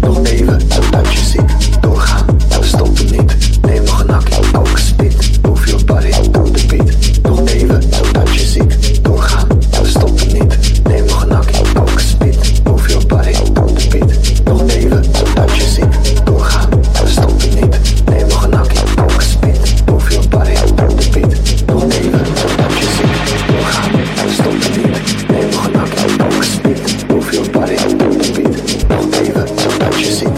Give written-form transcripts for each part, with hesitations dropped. Don't even, sometimes you sit.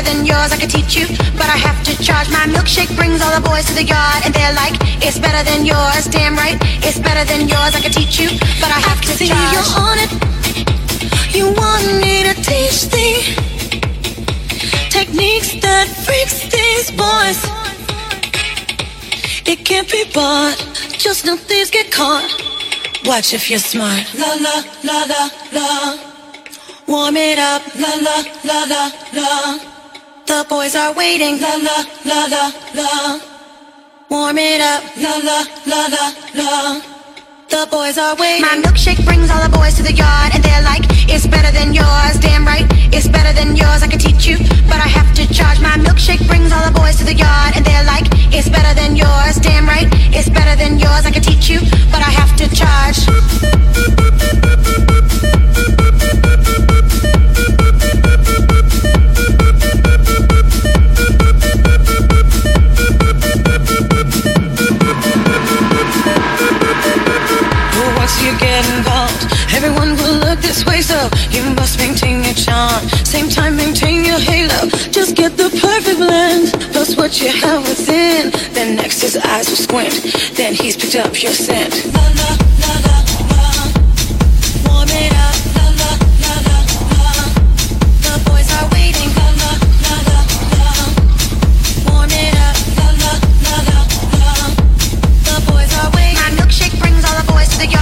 better than yours, I could teach you, but I have to charge. My milkshake brings all the boys to the yard, and they're like, it's better than yours, damn right, it's better than yours, I could teach you, but I have to charge. I see you're on it, you want me to teach thee techniques that freaks these boys. It can't be bought, just know thieves get caught. Watch if you're smart. La la la la la. Warm it up, la la la la la. The boys are waiting, la la la la la. Warm it up, la la la la la. The boys are waiting. My milkshake brings all the boys to the yard, and they're like, it's better than yours, damn right, it's better than yours, I can teach you, but I have to charge. My milkshake brings all the boys to the yard, and they're like, it's better than yours, damn right, it's better than yours, I can teach you, but I have to charge. You get involved, everyone will look this way, so you must maintain your charm, same time maintain your halo. Just get the perfect blend, plus what you have within. Then next his eyes will squint, then he's picked up your scent. La la la la la, warm it up, la la la la la. The boys are waiting, la la la la la. Warm it up, la la la la la. The boys are waiting. My milkshake brings all the boys to the yard.